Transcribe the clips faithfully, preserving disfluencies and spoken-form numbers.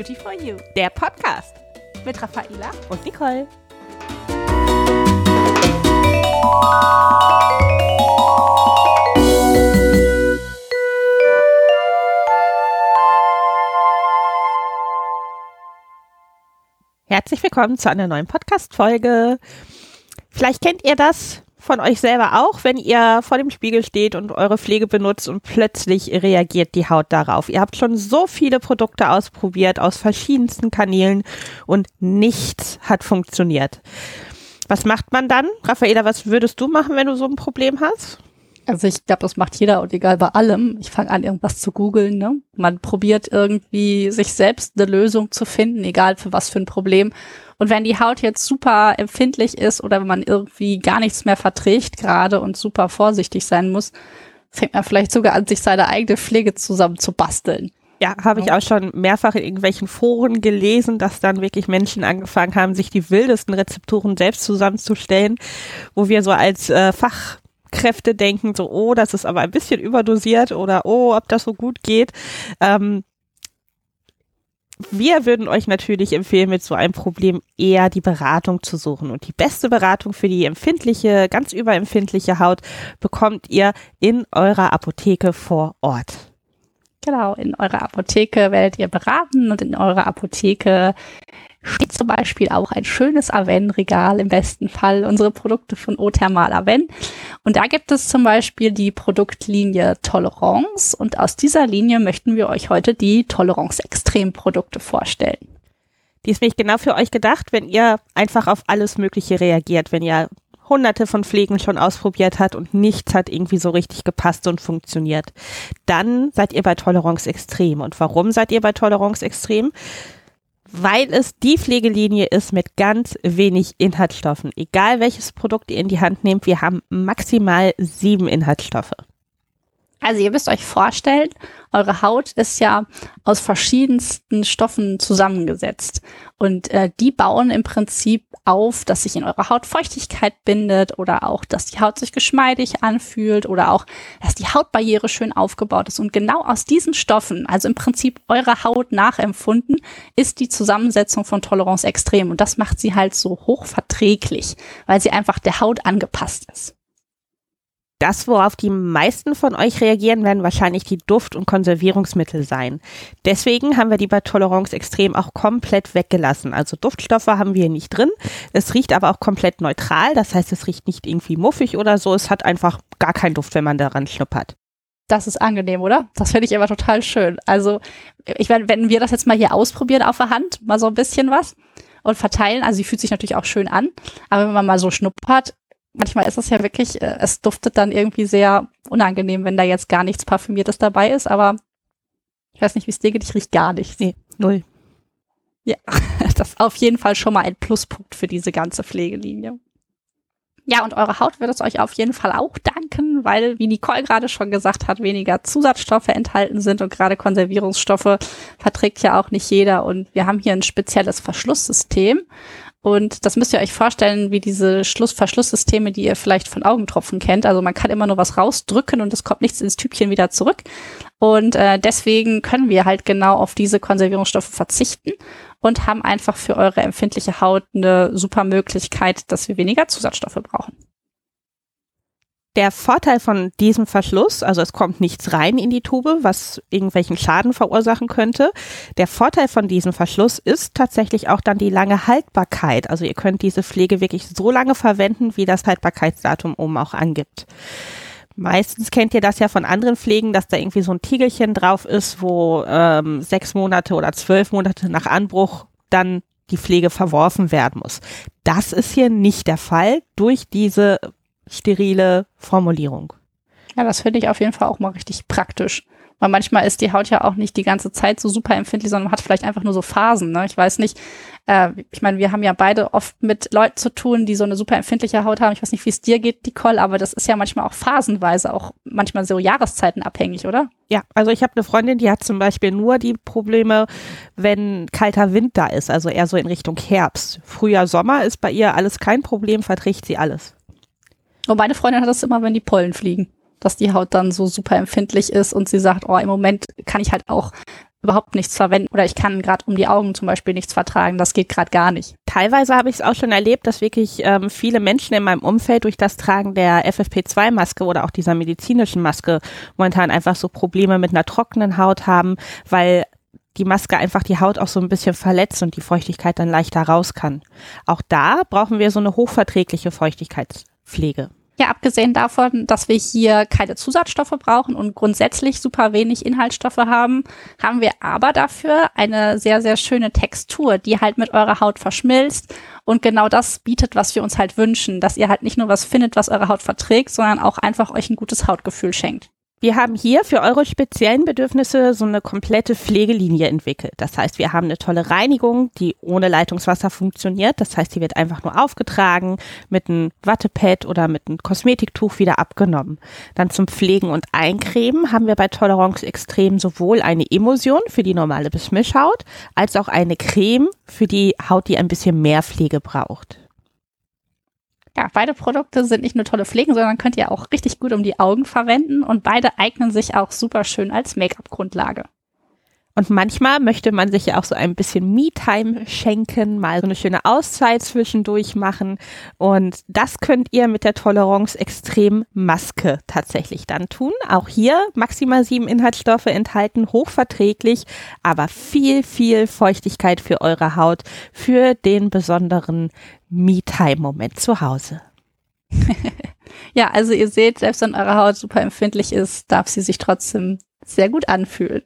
Beauty for You, der Podcast mit Raffaella und Nicole. Herzlich willkommen zu einer neuen Podcast-Folge. Vielleicht kennt ihr das von euch selber auch, wenn ihr vor dem Spiegel steht und eure Pflege benutzt und plötzlich reagiert die Haut darauf. Ihr habt schon so viele Produkte ausprobiert aus verschiedensten Kanälen und nichts hat funktioniert. Was macht man dann? Raffaella, was würdest du machen, wenn du so ein Problem hast? Also ich glaube, das macht jeder und egal bei allem. Ich fange an, irgendwas zu googeln. Ne? Man probiert irgendwie, sich selbst eine Lösung zu finden, egal für was für ein Problem. Und wenn die Haut jetzt super empfindlich ist oder wenn man irgendwie gar nichts mehr verträgt gerade und super vorsichtig sein muss, fängt man vielleicht sogar an, sich seine eigene Pflege zusammen zu basteln. Ja, habe ich auch schon mehrfach in irgendwelchen Foren gelesen, dass dann wirklich Menschen angefangen haben, sich die wildesten Rezepturen selbst zusammenzustellen, wo wir so als äh, Fach... Kräfte denken so, oh, das ist aber ein bisschen überdosiert oder oh, ob das so gut geht. Ähm, wir würden euch natürlich empfehlen, mit so einem Problem eher die Beratung zu suchen. Und die beste Beratung für die empfindliche, ganz überempfindliche Haut bekommt ihr in eurer Apotheke vor Ort. Genau, in eurer Apotheke werdet ihr beraten und in eurer Apotheke steht zum Beispiel auch ein schönes Avène-Regal, im besten Fall unsere Produkte von eau thermal Aven. Und da gibt es zum Beispiel die Produktlinie Tolérance und aus dieser Linie möchten wir euch heute die Tolérance Extrem-Produkte vorstellen. Die ist nämlich genau für euch gedacht, wenn ihr einfach auf alles Mögliche reagiert, wenn ihr hunderte von Pflegen schon ausprobiert hat und nichts hat irgendwie so richtig gepasst und funktioniert. Dann seid ihr bei Tolérance Extrem. Und warum seid ihr bei Tolérance Extrem? Weil es die Pflegelinie ist mit ganz wenig Inhaltsstoffen. Egal welches Produkt ihr in die Hand nehmt, wir haben maximal sieben Inhaltsstoffe. Also ihr müsst euch vorstellen, eure Haut ist ja aus verschiedensten Stoffen zusammengesetzt und äh, die bauen im Prinzip auf, dass sich in eurer Haut Feuchtigkeit bindet oder auch, dass die Haut sich geschmeidig anfühlt oder auch, dass die Hautbarriere schön aufgebaut ist. Und genau aus diesen Stoffen, also im Prinzip eurer Haut nachempfunden, ist die Zusammensetzung von Tolérance Extrem und das macht sie halt so hochverträglich, weil sie einfach der Haut angepasst ist. Das, worauf die meisten von euch reagieren, werden wahrscheinlich die Duft- und Konservierungsmittel sein. Deswegen haben wir die bei Tolérance Extrem auch komplett weggelassen. Also Duftstoffe haben wir nicht drin. Es riecht aber auch komplett neutral. Das heißt, es riecht nicht irgendwie muffig oder so. Es hat einfach gar keinen Duft, wenn man daran schnuppert. Das ist angenehm, oder? Das finde ich immer total schön. Also, ich meine, wenn wir das jetzt mal hier ausprobieren auf der Hand, mal so ein bisschen was und verteilen. Also, sie fühlt sich natürlich auch schön an. Aber wenn man mal so schnuppert, manchmal ist es ja wirklich, es duftet dann irgendwie sehr unangenehm, wenn da jetzt gar nichts Parfümiertes dabei ist, aber ich weiß nicht, wie es dir geht, ich rieche gar nichts. Nee, null. Ja, das ist auf jeden Fall schon mal ein Pluspunkt für diese ganze Pflegelinie. Ja, und eure Haut wird es euch auf jeden Fall auch danken, weil, wie Nicole gerade schon gesagt hat, weniger Zusatzstoffe enthalten sind und gerade Konservierungsstoffe verträgt ja auch nicht jeder und wir haben hier ein spezielles Verschlusssystem. Und das müsst ihr euch vorstellen, wie diese Schluss- Verschlusssysteme, die ihr vielleicht von Augentropfen kennt. Also man kann immer nur was rausdrücken und es kommt nichts ins Tübchen wieder zurück. Und äh, deswegen können wir halt genau auf diese Konservierungsstoffe verzichten und haben einfach für eure empfindliche Haut eine super Möglichkeit, dass wir weniger Zusatzstoffe brauchen. Der Vorteil von diesem Verschluss, also es kommt nichts rein in die Tube, was irgendwelchen Schaden verursachen könnte. Der Vorteil von diesem Verschluss ist tatsächlich auch dann die lange Haltbarkeit. Also ihr könnt diese Pflege wirklich so lange verwenden, wie das Haltbarkeitsdatum oben auch angibt. Meistens kennt ihr das ja von anderen Pflegen, dass da irgendwie so ein Tiegelchen drauf ist, wo ähm, sechs Monate oder zwölf Monate nach Anbruch dann die Pflege verworfen werden muss. Das ist hier nicht der Fall durch diese sterile Formulierung. Ja, das finde ich auf jeden Fall auch mal richtig praktisch. Weil manchmal ist die Haut ja auch nicht die ganze Zeit so super empfindlich, sondern man hat vielleicht einfach nur so Phasen. Ne? Ich weiß nicht, äh, ich meine, wir haben ja beide oft mit Leuten zu tun, die so eine super empfindliche Haut haben. Ich weiß nicht, wie es dir geht, Nicole, aber das ist ja manchmal auch phasenweise, auch manchmal so jahreszeitenabhängig, oder? Ja, also ich habe eine Freundin, die hat zum Beispiel nur die Probleme, wenn kalter Wind da ist, also eher so in Richtung Herbst. Frühjahr, Sommer ist bei ihr alles kein Problem, verträgt sie alles. Und meine Freundin hat das immer, wenn die Pollen fliegen, dass die Haut dann so super empfindlich ist und sie sagt, oh, im Moment kann ich halt auch überhaupt nichts verwenden oder ich kann gerade um die Augen zum Beispiel nichts vertragen, das geht gerade gar nicht. Teilweise habe ich es auch schon erlebt, dass wirklich ähm, viele Menschen in meinem Umfeld durch das Tragen der F F P zwei Maske oder auch dieser medizinischen Maske momentan einfach so Probleme mit einer trockenen Haut haben, weil die Maske einfach die Haut auch so ein bisschen verletzt und die Feuchtigkeit dann leichter raus kann. Auch da brauchen wir so eine hochverträgliche Feuchtigkeitspflege. Ja, abgesehen davon, dass wir hier keine Zusatzstoffe brauchen und grundsätzlich super wenig Inhaltsstoffe haben, haben wir aber dafür eine sehr, sehr schöne Textur, die halt mit eurer Haut verschmilzt und genau das bietet, was wir uns halt wünschen, dass ihr halt nicht nur was findet, was eure Haut verträgt, sondern auch einfach euch ein gutes Hautgefühl schenkt. Wir haben hier für eure speziellen Bedürfnisse so eine komplette Pflegelinie entwickelt. Das heißt, wir haben eine tolle Reinigung, die ohne Leitungswasser funktioniert. Das heißt, die wird einfach nur aufgetragen, mit einem Wattepad oder mit einem Kosmetiktuch wieder abgenommen. Dann zum Pflegen und Eincremen haben wir bei Tolérance Extrême sowohl eine Emulsion für die normale bis Mischhaut, als auch eine Creme für die Haut, die ein bisschen mehr Pflege braucht. Ja, beide Produkte sind nicht nur tolle Pflegen, sondern könnt ihr auch richtig gut um die Augen verwenden und beide eignen sich auch super schön als Make-up-Grundlage. Und manchmal möchte man sich ja auch so ein bisschen Me-Time schenken, mal so eine schöne Auszeit zwischendurch machen und das könnt ihr mit der Tolérance-Extrem-Maske tatsächlich dann tun. Auch hier maximal sieben Inhaltsstoffe enthalten, hochverträglich, aber viel, viel Feuchtigkeit für eure Haut, für den besonderen Me-Time-Moment zu Hause. Ja, also ihr seht, selbst wenn eure Haut super empfindlich ist, darf sie sich trotzdem sehr gut anfühlen.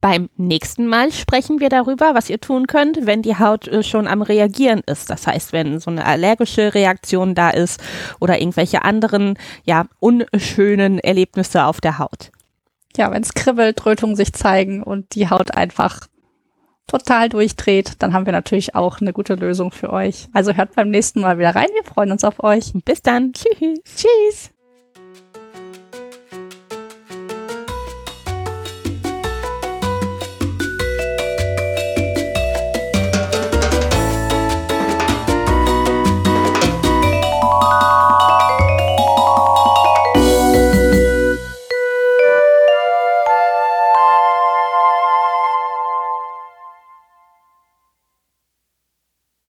Beim nächsten Mal sprechen wir darüber, was ihr tun könnt, wenn die Haut schon am Reagieren ist. Das heißt, wenn so eine allergische Reaktion da ist oder irgendwelche anderen, ja, unschönen Erlebnisse auf der Haut. Ja, wenn es kribbelt, Rötungen sich zeigen und die Haut einfach total durchdreht, dann haben wir natürlich auch eine gute Lösung für euch. Also hört beim nächsten Mal wieder rein. Wir freuen uns auf euch. Bis dann. Tschüss. Tschüss.